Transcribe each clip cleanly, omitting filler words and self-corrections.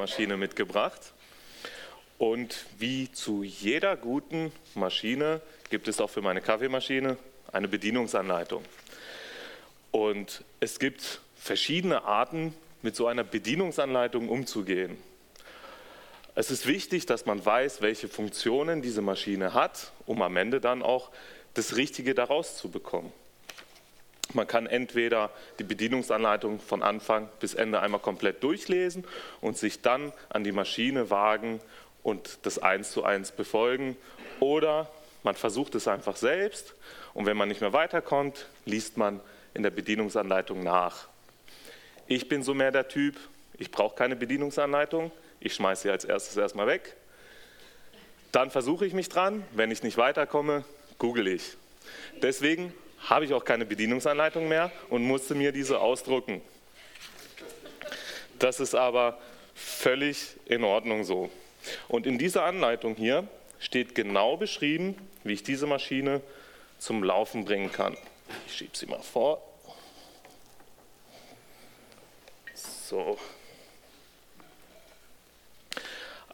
Maschine mitgebracht. Und wie zu jeder guten Maschine gibt es auch für meine Kaffeemaschine eine Bedienungsanleitung. Und es gibt verschiedene Arten, mit so einer Bedienungsanleitung umzugehen. Es ist wichtig, dass man weiß, welche Funktionen diese Maschine hat, um am Ende dann auch das Richtige daraus zu bekommen. Man kann entweder die Bedienungsanleitung von Anfang bis Ende einmal komplett durchlesen und sich dann an die Maschine wagen und das 1:1 befolgen, oder man versucht es einfach selbst und wenn man nicht mehr weiterkommt, liest man in der Bedienungsanleitung nach. Ich bin so mehr der Typ, ich brauche keine Bedienungsanleitung, ich schmeiße sie als erstes erstmal weg, dann versuche ich mich dran, wenn ich nicht weiterkomme, google ich. Deswegen habe ich auch keine Bedienungsanleitung mehr und musste mir diese ausdrucken. Das ist aber völlig in Ordnung so. Und in dieser Anleitung hier steht genau beschrieben, wie ich diese Maschine zum Laufen bringen kann. Ich schiebe sie mal vor. So.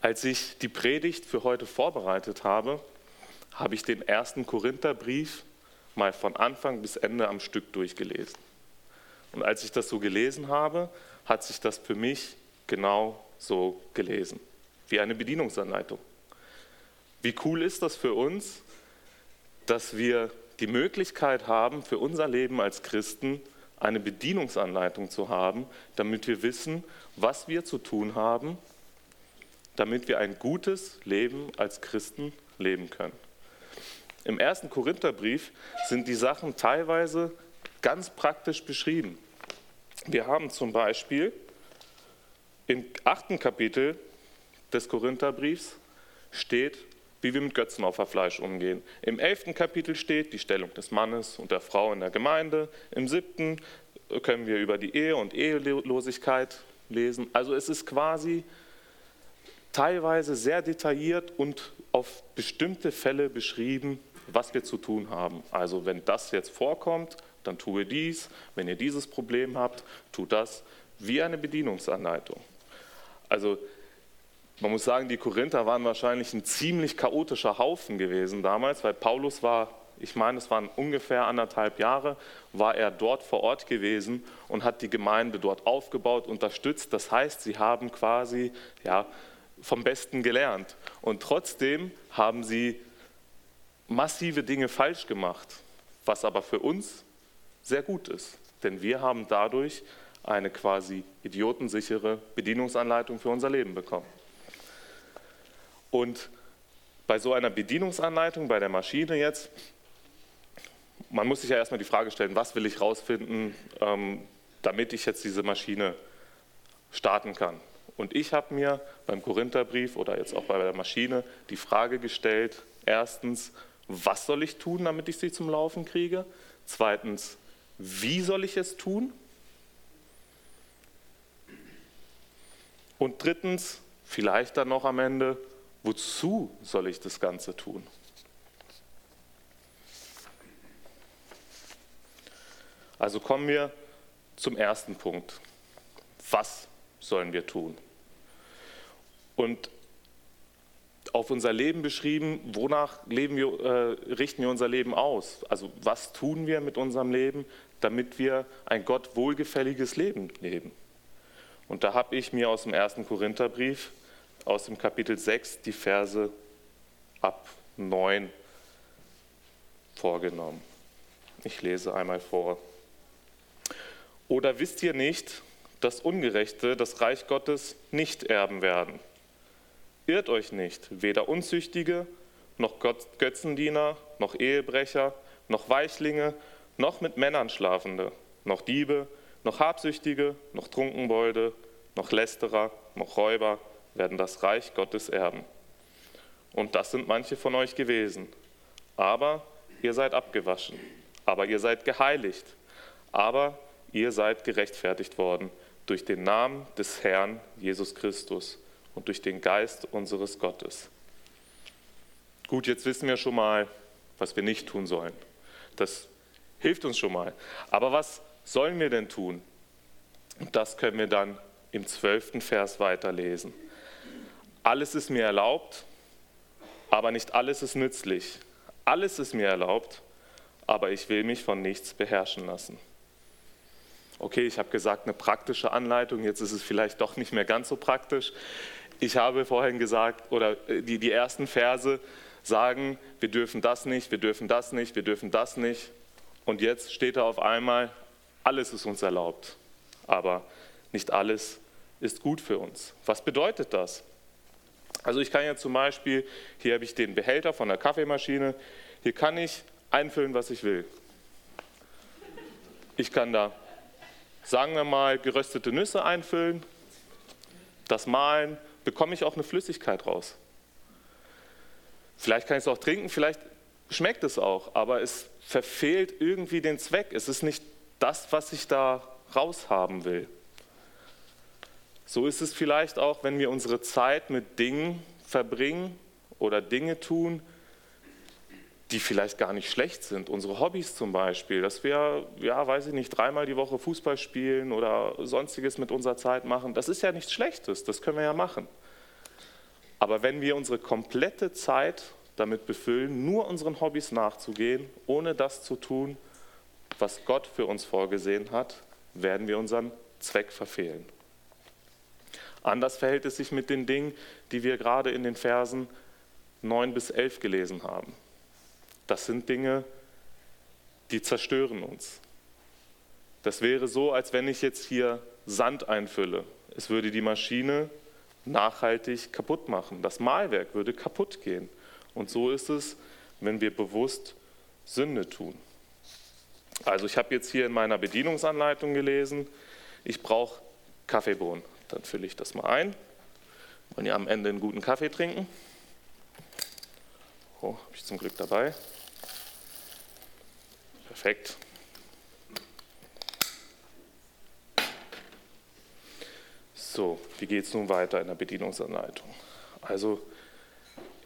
Als ich die Predigt für heute vorbereitet habe, habe ich den ersten Korintherbrief mal von Anfang bis Ende am Stück durchgelesen. Und als ich das so gelesen habe, hat sich das für mich genau so gelesen, wie eine Bedienungsanleitung. Wie cool ist das für uns, dass wir die Möglichkeit haben, für unser Leben als Christen eine Bedienungsanleitung zu haben, damit wir wissen, was wir zu tun haben, damit wir ein gutes Leben als Christen leben können. Im ersten Korintherbrief sind die Sachen teilweise ganz praktisch beschrieben. Wir haben zum Beispiel im 8. Kapitel des Korintherbriefs steht, wie wir mit Götzenopferfleisch umgehen. Im 11. Kapitel steht die Stellung des Mannes und der Frau in der Gemeinde. Im 7. können wir über die Ehe und Ehelosigkeit lesen. Also es ist quasi teilweise sehr detailliert und auf bestimmte Fälle beschrieben, was wir zu tun haben. Also wenn das jetzt vorkommt, dann tue dies. Wenn ihr dieses Problem habt, tut das, wie eine Bedienungsanleitung. Also man muss sagen, die Korinther waren wahrscheinlich ein ziemlich chaotischer Haufen gewesen damals, weil Paulus war, ich meine, es waren ungefähr 1,5 Jahre, war er dort vor Ort gewesen und hat die Gemeinde dort aufgebaut, unterstützt. Das heißt, sie haben quasi vom Besten gelernt. Und trotzdem haben sie massive Dinge falsch gemacht, was aber für uns sehr gut ist. Denn wir haben dadurch eine quasi idiotensichere Bedienungsanleitung für unser Leben bekommen. Und bei so einer Bedienungsanleitung, bei der Maschine jetzt, man muss sich ja erstmal die Frage stellen, was will ich rausfinden, damit ich jetzt diese Maschine starten kann. Und ich habe mir beim Korintherbrief oder jetzt auch bei der Maschine die Frage gestellt, erstens, was soll ich tun, damit ich sie zum Laufen kriege? Zweitens, wie soll ich es tun? Und drittens, vielleicht dann noch am Ende, wozu soll ich das Ganze tun? Also kommen wir zum ersten Punkt. Was sollen wir tun? Und auf unser Leben beschrieben, wonach richten wir unser Leben aus? Also was tun wir mit unserem Leben, damit wir ein Gott wohlgefälliges Leben leben? Und da habe ich mir aus dem 1. Korintherbrief, aus dem Kapitel 6, die Verse ab 9 vorgenommen. Ich lese einmal vor. Oder wisst ihr nicht, dass Ungerechte das Reich Gottes nicht erben werden? Irrt euch nicht, weder Unzüchtige, noch Götzendiener, noch Ehebrecher, noch Weichlinge, noch mit Männern Schlafende, noch Diebe, noch Habsüchtige, noch Trunkenbolde, noch Lästerer, noch Räuber werden das Reich Gottes erben. Und das sind manche von euch gewesen. Aber ihr seid abgewaschen, aber ihr seid geheiligt, aber ihr seid gerechtfertigt worden durch den Namen des Herrn Jesus Christus und durch den Geist unseres Gottes. Gut, jetzt wissen wir schon mal, was wir nicht tun sollen. Das hilft uns schon mal. Aber was sollen wir denn tun? Und das können wir dann im 12. Vers weiterlesen. Alles ist mir erlaubt, aber nicht alles ist nützlich. Alles ist mir erlaubt, aber ich will mich von nichts beherrschen lassen. Okay, ich habe gesagt, eine praktische Anleitung, jetzt ist es vielleicht doch nicht mehr ganz so praktisch. Ich habe vorhin gesagt, oder die ersten Verse sagen, wir dürfen das nicht, wir dürfen das nicht, wir dürfen das nicht. Und jetzt steht da auf einmal, alles ist uns erlaubt, aber nicht alles ist gut für uns. Was bedeutet das? Also ich kann ja zum Beispiel, hier habe ich den Behälter von der Kaffeemaschine, hier kann ich einfüllen, was ich will. Ich kann da, sagen wir mal, geröstete Nüsse einfüllen, das Mahlen, bekomme ich auch eine Flüssigkeit raus. Vielleicht kann ich es auch trinken, vielleicht schmeckt es auch, aber es verfehlt irgendwie den Zweck. Es ist nicht das, was ich da raushaben will. So ist es vielleicht auch, wenn wir unsere Zeit mit Dingen verbringen oder Dinge tun, die vielleicht gar nicht schlecht sind. Unsere Hobbys zum Beispiel, dass wir, dreimal die Woche Fußball spielen oder Sonstiges mit unserer Zeit machen, das ist ja nichts Schlechtes, das können wir ja machen. Aber wenn wir unsere komplette Zeit damit befüllen, nur unseren Hobbys nachzugehen, ohne das zu tun, was Gott für uns vorgesehen hat, werden wir unseren Zweck verfehlen. Anders verhält es sich mit den Dingen, die wir gerade in den Versen 9 bis 11 gelesen haben. Das sind Dinge, die zerstören uns. Das wäre so, als wenn ich jetzt hier Sand einfülle. Es würde die Maschine nachhaltig kaputt machen. Das Mahlwerk würde kaputt gehen. Und so ist es, wenn wir bewusst Sünde tun. Also ich habe jetzt hier in meiner Bedienungsanleitung gelesen, ich brauche Kaffeebohnen. Dann fülle ich das mal ein. Wollen ja am Ende einen guten Kaffee trinken. Oh, habe ich zum Glück dabei. Perfekt. So, wie geht es nun weiter in der Bedienungsanleitung? Also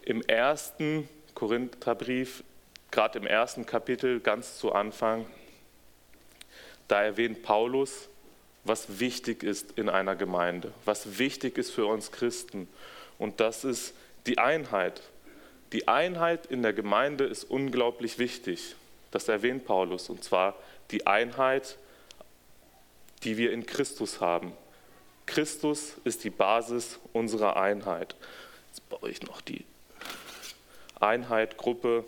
im ersten Korintherbrief, gerade im ersten Kapitel, ganz zu Anfang, da erwähnt Paulus, was wichtig ist in einer Gemeinde, was wichtig ist für uns Christen. Und das ist die Einheit. Die Einheit in der Gemeinde ist unglaublich wichtig. Das erwähnt Paulus. Und zwar die Einheit, die wir in Christus haben. Christus ist die Basis unserer Einheit. Jetzt baue ich noch die Einheit, Gruppe,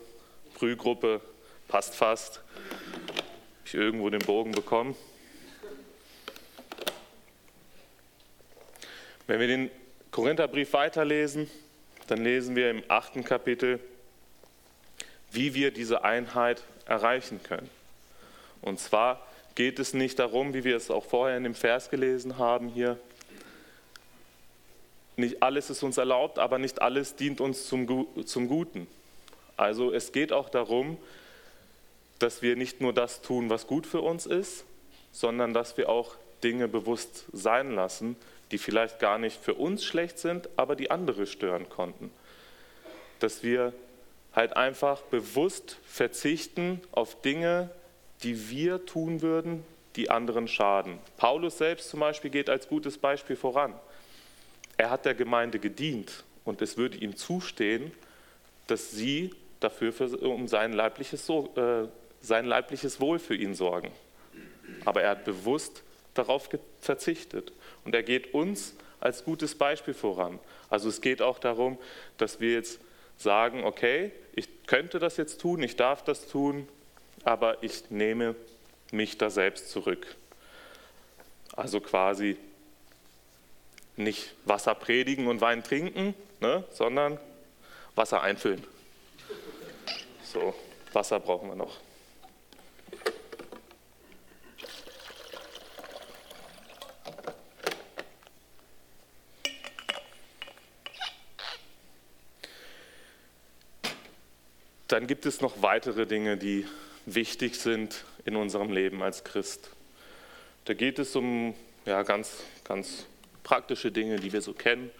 Brühgruppe, passt fast. Habe ich irgendwo den Bogen bekommen? Wenn wir den Korintherbrief weiterlesen, dann lesen wir im 8. Kapitel, wie wir diese Einheit erreichen können. Und zwar geht es nicht darum, wie wir es auch vorher in dem Vers gelesen haben hier, nicht alles ist uns erlaubt, aber nicht alles dient uns zum Guten. Also es geht auch darum, dass wir nicht nur das tun, was gut für uns ist, sondern dass wir auch Dinge bewusst sein lassen, die vielleicht gar nicht für uns schlecht sind, aber die andere stören konnten. Dass wir halt einfach bewusst verzichten auf Dinge, die wir tun würden, die anderen schaden. Paulus selbst zum Beispiel geht als gutes Beispiel voran. Er hat der Gemeinde gedient und es würde ihm zustehen, dass sie dafür um sein leibliches Wohl für ihn sorgen. Aber er hat bewusst darauf verzichtet. Und er geht uns als gutes Beispiel voran. Also es geht auch darum, dass wir jetzt sagen, okay, ich könnte das jetzt tun, ich darf das tun, aber ich nehme mich da selbst zurück. Also quasi nicht Wasser predigen und Wein trinken, ne, sondern Wasser einfüllen. So, Wasser brauchen wir noch. Dann gibt es noch weitere Dinge, die wichtig sind in unserem Leben als Christ. Da geht es um ganz praktische Dinge, die wir so kennen.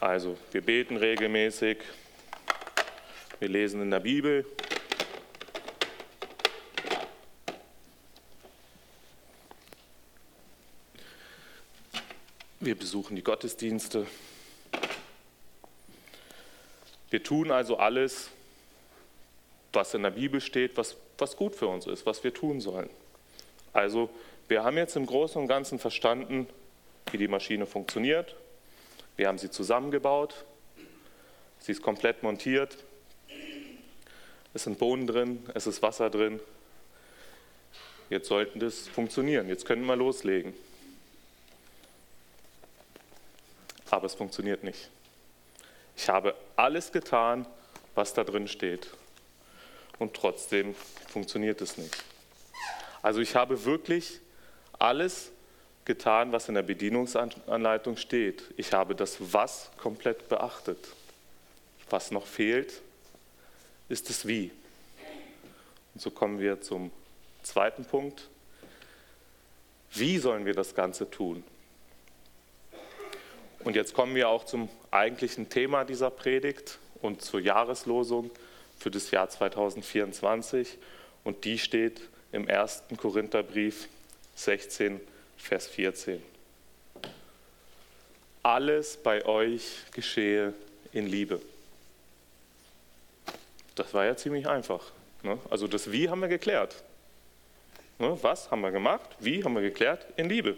Also wir beten regelmäßig, wir lesen in der Bibel. Wir besuchen die Gottesdienste. Wir tun also alles, was in der Bibel steht, was gut für uns ist, was wir tun sollen. Also wir haben jetzt im Großen und Ganzen verstanden, wie die Maschine funktioniert. Wir haben sie zusammengebaut. Sie ist komplett montiert. Es sind Bohnen drin, es ist Wasser drin. Jetzt sollte das funktionieren. Jetzt können wir loslegen. Aber es funktioniert nicht. Ich habe alles getan, was da drin steht. Und trotzdem funktioniert es nicht. Also ich habe wirklich alles getan, was in der Bedienungsanleitung steht. Ich habe das Was komplett beachtet. Was noch fehlt, ist das Wie. Und so kommen wir zum zweiten Punkt. Wie sollen wir das Ganze tun? Und jetzt kommen wir auch zum eigentlichen Thema dieser Predigt und zur Jahreslosung für das Jahr 2024. Und die steht im 1. Korintherbrief 16, Vers 14. Alles bei euch geschehe in Liebe. Das war ja ziemlich einfach. Ne? Also das Wie haben wir geklärt. Ne? Was haben wir gemacht? Wie haben wir geklärt? In Liebe.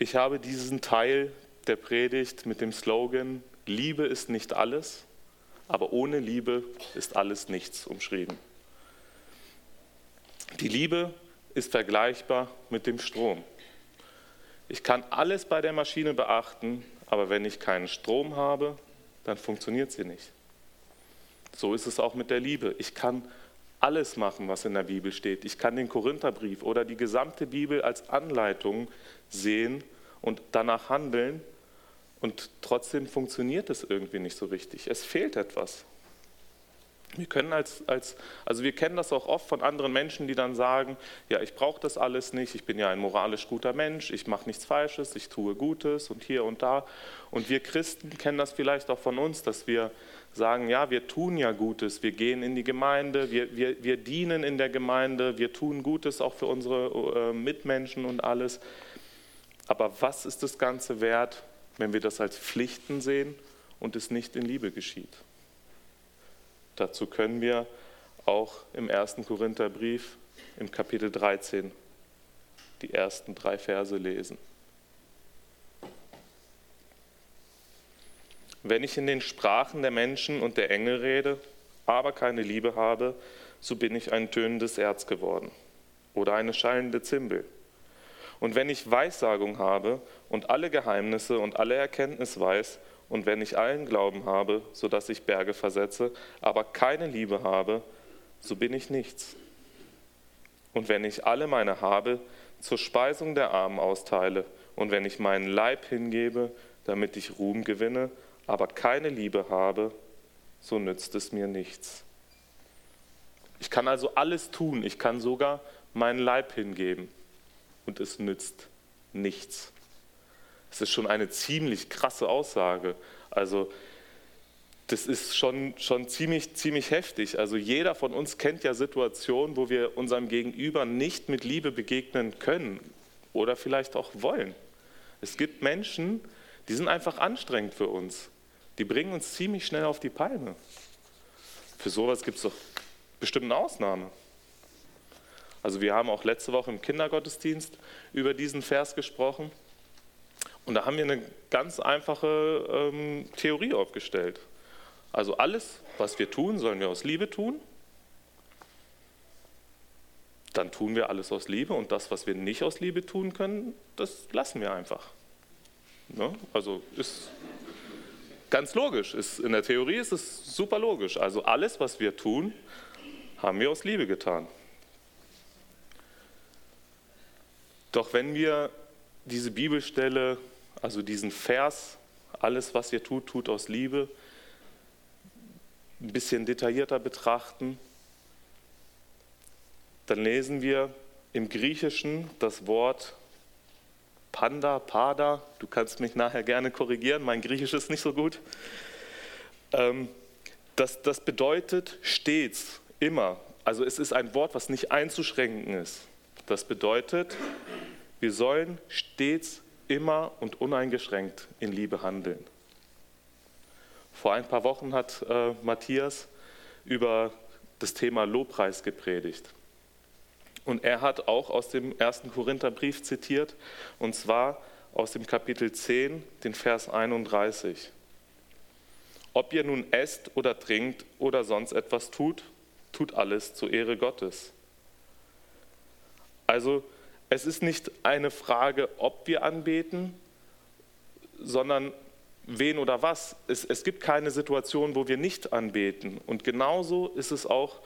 Ich habe diesen Teil der Predigt mit dem Slogan Liebe ist nicht alles, aber ohne Liebe ist alles nichts umschrieben. Die Liebe ist vergleichbar mit dem Strom. Ich kann alles bei der Maschine beachten, aber wenn ich keinen Strom habe, dann funktioniert sie nicht. So ist es auch mit der Liebe. Ich kann alles machen, was in der Bibel steht. Ich kann den Korintherbrief oder die gesamte Bibel als Anleitung sehen und danach handeln. Und trotzdem funktioniert es irgendwie nicht so richtig. Es fehlt etwas. Wir können also wir kennen das auch oft von anderen Menschen, die dann sagen, ja, ich brauche das alles nicht, ich bin ja ein moralisch guter Mensch, ich mache nichts Falsches, ich tue Gutes und hier und da. Und wir Christen kennen das vielleicht auch von uns, dass wir sagen, ja, wir tun ja Gutes, wir gehen in die Gemeinde, wir dienen in der Gemeinde, wir tun Gutes auch für unsere Mitmenschen und alles. Aber was ist das Ganze wert, wenn wir das als Pflichten sehen und es nicht in Liebe geschieht? Dazu können wir auch im 1. Korintherbrief im Kapitel 13 die ersten 3 Verse lesen. Wenn ich in den Sprachen der Menschen und der Engel rede, aber keine Liebe habe, so bin ich ein tönendes Erz geworden oder eine schallende Zimbel. Und wenn ich Weissagung habe und alle Geheimnisse und alle Erkenntnis weiß, und wenn ich allen Glauben habe, sodass ich Berge versetze, aber keine Liebe habe, so bin ich nichts. Und wenn ich alle meine Habe zur Speisung der Armen austeile, und wenn ich meinen Leib hingebe, damit ich Ruhm gewinne, aber keine Liebe habe, so nützt es mir nichts. Ich kann also alles tun, ich kann sogar meinen Leib hingeben, und es nützt nichts. Das ist schon eine ziemlich krasse Aussage. Also das ist schon ziemlich heftig. Also jeder von uns kennt ja Situationen, wo wir unserem Gegenüber nicht mit Liebe begegnen können oder vielleicht auch wollen. Es gibt Menschen, die sind einfach anstrengend für uns. Die bringen uns ziemlich schnell auf die Palme. Für sowas gibt es doch bestimmt eine Ausnahme. Also wir haben auch letzte Woche im Kindergottesdienst über diesen Vers gesprochen. Und da haben wir eine ganz einfache Theorie aufgestellt. Also alles, was wir tun, sollen wir aus Liebe tun. Dann tun wir alles aus Liebe und das, was wir nicht aus Liebe tun können, das lassen wir einfach. Ne? Also ist ganz logisch. In der Theorie ist es super logisch. Also alles, was wir tun, haben wir aus Liebe getan. Doch wenn wir diese Bibelstelle, also diesen Vers, alles, was ihr tut, tut aus Liebe, ein bisschen detaillierter betrachten, dann lesen wir im Griechischen das Wort pada, du kannst mich nachher gerne korrigieren, mein Griechisch ist nicht so gut. Das bedeutet stets, immer. Also es ist ein Wort, was nicht einzuschränken ist. Das bedeutet, wir sollen stets, immer und uneingeschränkt in Liebe handeln. Vor ein paar Wochen hat Matthias über das Thema Lobpreis gepredigt. Und er hat auch aus dem 1. Korintherbrief zitiert, und zwar aus dem Kapitel 10, den Vers 31. Ob ihr nun esst oder trinkt oder sonst etwas tut, tut alles zur Ehre Gottes. Also es ist nicht eine Frage, ob wir anbeten, sondern wen oder was. Es gibt keine Situation, wo wir nicht anbeten. Und genauso ist es auch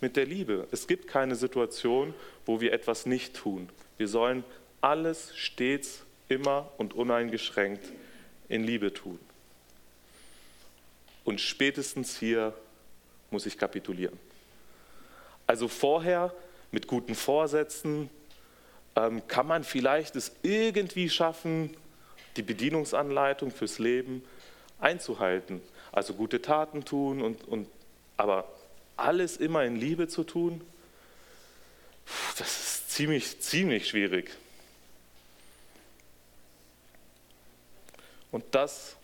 mit der Liebe. Es gibt keine Situation, wo wir etwas nicht tun. Wir sollen alles stets, immer und uneingeschränkt in Liebe tun. Und spätestens hier muss ich kapitulieren. Also vorher mit guten Vorsätzen, kann man vielleicht es irgendwie schaffen, die Bedienungsanleitung fürs Leben einzuhalten. Also gute Taten tun, aber alles immer in Liebe zu tun, das ist ziemlich, ziemlich schwierig. Und das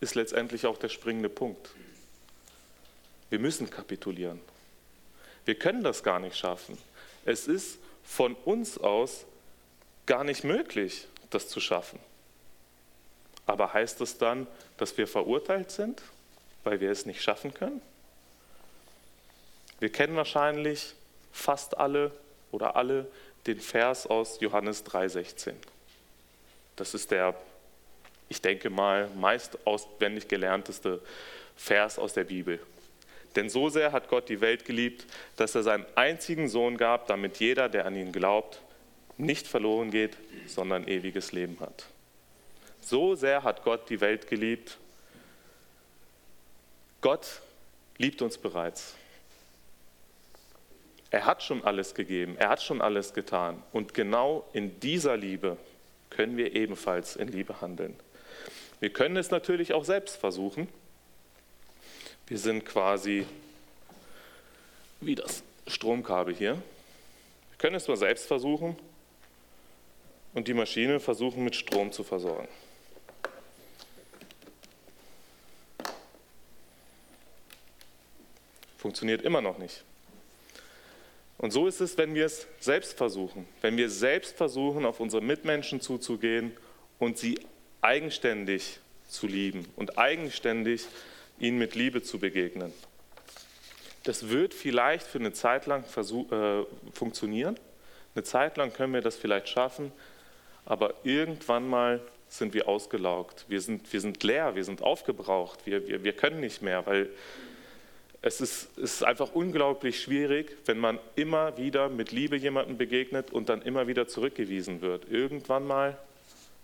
ist letztendlich auch der springende Punkt. Wir müssen kapitulieren. Wir können das gar nicht schaffen. Es ist von uns aus gar nicht möglich, das zu schaffen. Aber heißt es dann, dass wir verurteilt sind, weil wir es nicht schaffen können? Wir kennen wahrscheinlich fast alle oder alle den Vers aus Johannes 3,16. Das ist der, ich denke mal, meist auswendig gelernteste Vers aus der Bibel. Denn so sehr hat Gott die Welt geliebt, dass er seinen einzigen Sohn gab, damit jeder, der an ihn glaubt, nicht verloren geht, sondern ewiges Leben hat. So sehr hat Gott die Welt geliebt. Gott liebt uns bereits. Er hat schon alles gegeben, er hat schon alles getan. Und genau in dieser Liebe können wir ebenfalls in Liebe handeln. Wir können es natürlich auch selbst versuchen. Wir sind quasi wie das Stromkabel hier. Wir können es mal selbst versuchen und die Maschine versuchen, mit Strom zu versorgen. Funktioniert immer noch nicht. Und so ist es, wenn wir es selbst versuchen. Wenn wir selbst versuchen, auf unsere Mitmenschen zuzugehen und sie eigenständig zu lieben und eigenständig ihnen mit Liebe zu begegnen. Das wird vielleicht für eine Zeit lang funktionieren. Eine Zeit lang können wir das vielleicht schaffen, aber irgendwann mal sind wir ausgelaugt. Wir sind leer, wir sind aufgebraucht, wir können nicht mehr, weil es ist einfach unglaublich schwierig, wenn man immer wieder mit Liebe jemandem begegnet und dann immer wieder zurückgewiesen wird. Irgendwann mal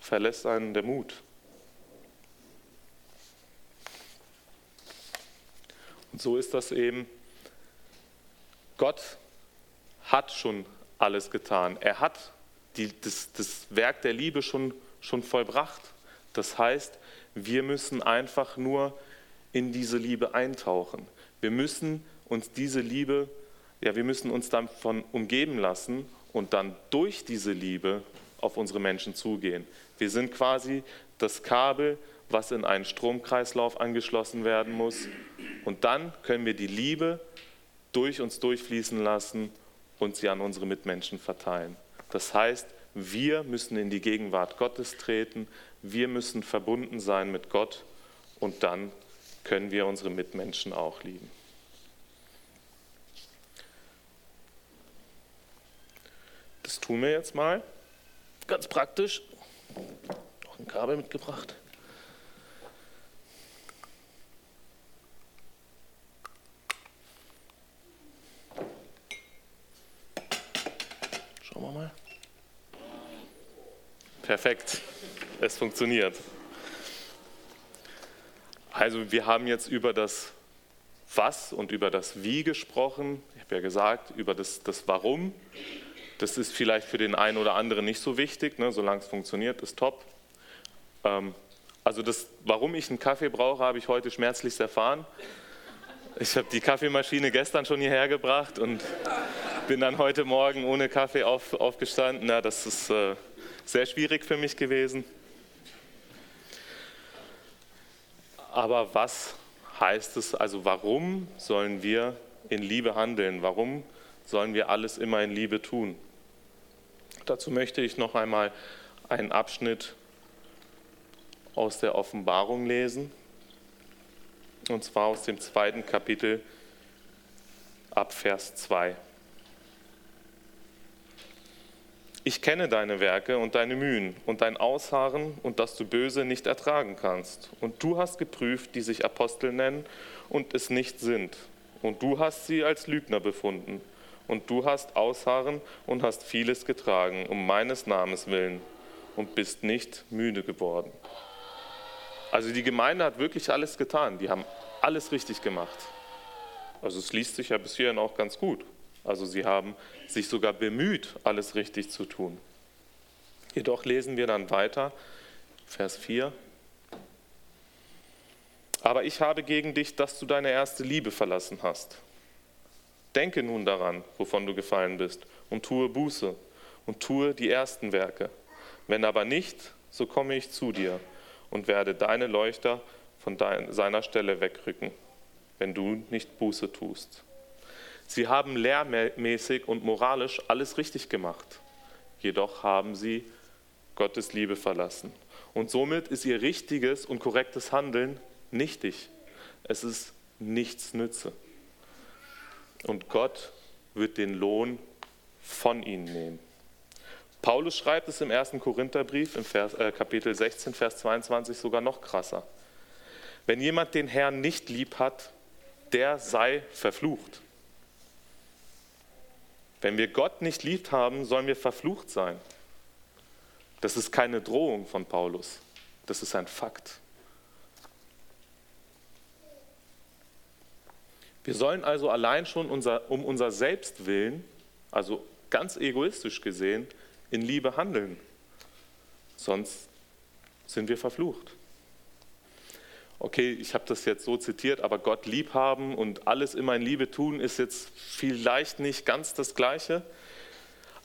verlässt einen der Mut. Und so ist das eben. Gott hat schon alles getan. Er hat das Werk der Liebe schon vollbracht. Das heißt, wir müssen einfach nur in diese Liebe eintauchen. Wir müssen uns davon umgeben lassen und dann durch diese Liebe auf unsere Menschen zugehen. Wir sind quasi das Kabel, was in einen Stromkreislauf angeschlossen werden muss. Und dann können wir die Liebe durch uns durchfließen lassen und sie an unsere Mitmenschen verteilen. Das heißt, wir müssen in die Gegenwart Gottes treten, wir müssen verbunden sein mit Gott und dann können wir unsere Mitmenschen auch lieben. Das tun wir jetzt mal, ganz praktisch. Noch ein Kabel mitgebracht. Perfekt, es funktioniert. Also wir haben jetzt über das Was und über das Wie gesprochen. Ich habe ja gesagt, über das Warum. Das ist vielleicht für den einen oder anderen nicht so wichtig, ne? Solange es funktioniert, ist top. Also das, warum ich einen Kaffee brauche, habe ich heute schmerzlichst erfahren. Ich habe die Kaffeemaschine gestern schon hierher gebracht und bin dann heute Morgen ohne Kaffee aufgestanden. Ja, das ist sehr schwierig für mich gewesen. Aber was heißt es, also warum sollen wir in Liebe handeln? Warum sollen wir alles immer in Liebe tun? Dazu möchte ich noch einmal einen Abschnitt aus der Offenbarung lesen, und zwar aus dem 2. Kapitel ab Vers 2. Ich kenne deine Werke und deine Mühen und dein Ausharren und dass du Böse nicht ertragen kannst. Und du hast geprüft, die sich Apostel nennen und es nicht sind. Und du hast sie als Lügner befunden. Und du hast Ausharren und hast vieles getragen, um meines Namens willen, und bist nicht müde geworden. Also die Gemeinde hat wirklich alles getan. Die haben alles richtig gemacht. Also es liest sich ja bis hierhin auch ganz gut. Also sie haben sich sogar bemüht, alles richtig zu tun. Jedoch lesen wir dann weiter, Vers 4. Aber ich habe gegen dich, dass du deine erste Liebe verlassen hast. Denke nun daran, wovon du gefallen bist, und tue Buße und tue die ersten Werke. Wenn aber nicht, so komme ich zu dir und werde deine Leuchter von seiner Stelle wegrücken, wenn du nicht Buße tust. Sie haben lehrmäßig und moralisch alles richtig gemacht. Jedoch haben sie Gottes Liebe verlassen. Und somit ist ihr richtiges und korrektes Handeln nichtig. Es ist nichts nütze. Und Gott wird den Lohn von ihnen nehmen. Paulus schreibt es im 1. Korintherbrief, im Kapitel 16, Vers 22, sogar noch krasser. Wenn jemand den Herrn nicht lieb hat, der sei verflucht. Wenn wir Gott nicht lieb haben, sollen wir verflucht sein. Das ist keine Drohung von Paulus. Das ist ein Fakt. Wir sollen also allein schon um unser Selbstwillen, also ganz egoistisch gesehen, in Liebe handeln. Sonst sind wir verflucht. Okay, ich habe das jetzt so zitiert, aber Gott lieb haben und alles immer in Liebe tun ist jetzt vielleicht nicht ganz das Gleiche.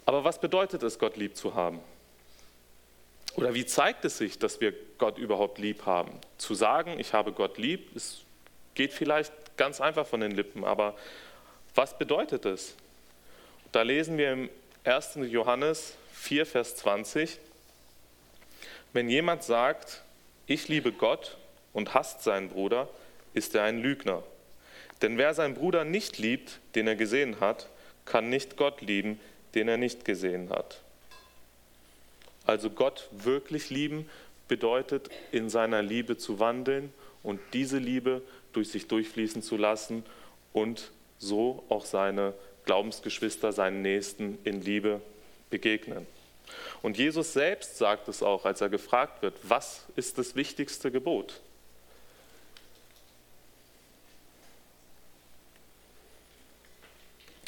Aber was bedeutet es, Gott lieb zu haben? Oder wie zeigt es sich, dass wir Gott überhaupt lieb haben? Zu sagen, ich habe Gott lieb, es geht vielleicht ganz einfach von den Lippen, aber was bedeutet es? Da lesen wir im 1. Johannes 4, Vers 20, wenn jemand sagt, ich liebe Gott und hasst seinen Bruder, ist er ein Lügner. Denn wer seinen Bruder nicht liebt, den er gesehen hat, kann nicht Gott lieben, den er nicht gesehen hat. Also Gott wirklich lieben bedeutet, in seiner Liebe zu wandeln und diese Liebe durch sich durchfließen zu lassen und so auch seine Glaubensgeschwister, seinen Nächsten in Liebe begegnen. Und Jesus selbst sagt es auch, als er gefragt wird, was ist das wichtigste Gebot?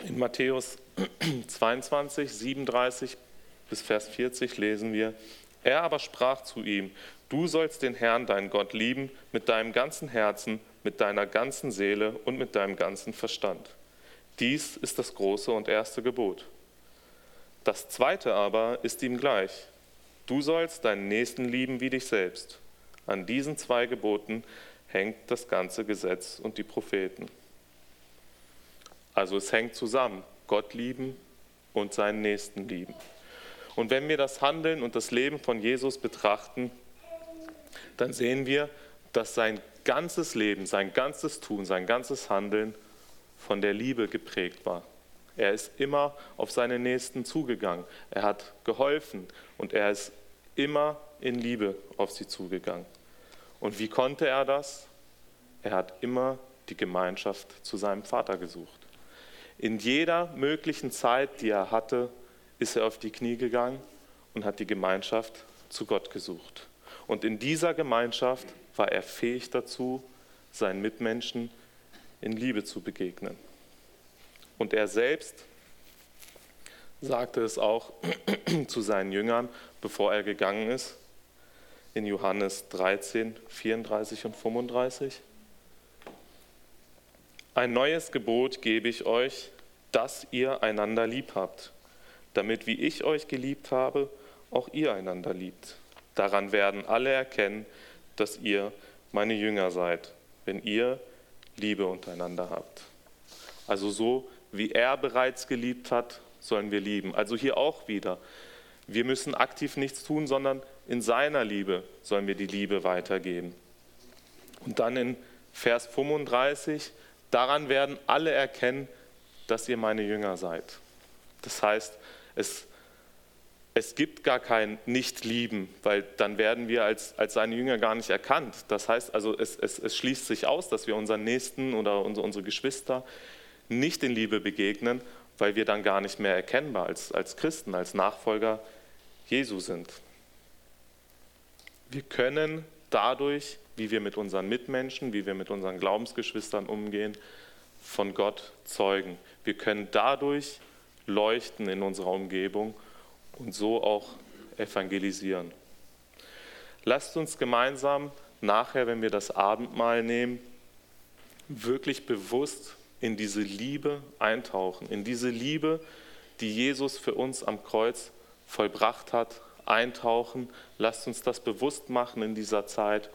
In Matthäus 22, 37 bis Vers 40 lesen wir, er aber sprach zu ihm, du sollst den Herrn, deinen Gott, lieben mit deinem ganzen Herzen, mit deiner ganzen Seele und mit deinem ganzen Verstand. Dies ist das große und erste Gebot. Das zweite aber ist ihm gleich. Du sollst deinen Nächsten lieben wie dich selbst. An diesen zwei Geboten hängt das ganze Gesetz und die Propheten. Also es hängt zusammen, Gott lieben und seinen Nächsten lieben. Und wenn wir das Handeln und das Leben von Jesus betrachten, dann sehen wir, dass sein ganzes Leben, sein ganzes Tun, sein ganzes Handeln von der Liebe geprägt war. Er ist immer auf seine Nächsten zugegangen. Er hat geholfen und er ist immer in Liebe auf sie zugegangen. Und wie konnte er das? Er hat immer die Gemeinschaft zu seinem Vater gesucht. In jeder möglichen Zeit, die er hatte, ist er auf die Knie gegangen und hat die Gemeinschaft zu Gott gesucht. Und in dieser Gemeinschaft war er fähig dazu, seinen Mitmenschen in Liebe zu begegnen. Und er selbst sagte es auch zu seinen Jüngern, bevor er gegangen ist, in Johannes 13, 34 und 35. Ein neues Gebot gebe ich euch, dass ihr einander lieb habt, damit, wie ich euch geliebt habe, auch ihr einander liebt. Daran werden alle erkennen, dass ihr meine Jünger seid, wenn ihr Liebe untereinander habt. Also so, wie er bereits geliebt hat, sollen wir lieben. Also hier auch wieder. Wir müssen aktiv nichts tun, sondern in seiner Liebe sollen wir die Liebe weitergeben. Und dann in Vers 35, daran werden alle erkennen, dass ihr meine Jünger seid. Das heißt, es gibt gar kein Nicht-Lieben, weil dann werden wir als seine Jünger gar nicht erkannt. Das heißt also, es schließt sich aus, dass wir unseren Nächsten oder unsere Geschwister nicht in Liebe begegnen, weil wir dann gar nicht mehr erkennbar als Christen, als Nachfolger Jesu sind. Wir können dadurch, wie wir mit unseren Mitmenschen, wie wir mit unseren Glaubensgeschwistern umgehen, von Gott zeugen. Wir können dadurch leuchten in unserer Umgebung und so auch evangelisieren. Lasst uns gemeinsam nachher, wenn wir das Abendmahl nehmen, wirklich bewusst in diese Liebe eintauchen, in diese Liebe, die Jesus für uns am Kreuz vollbracht hat, eintauchen. Lasst uns das bewusst machen in dieser Zeit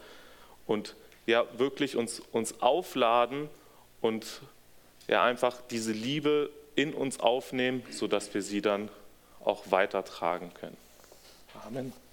und ja wirklich uns aufladen und ja einfach diese Liebe in uns aufnehmen, sodass wir sie dann auch weitertragen können. Amen.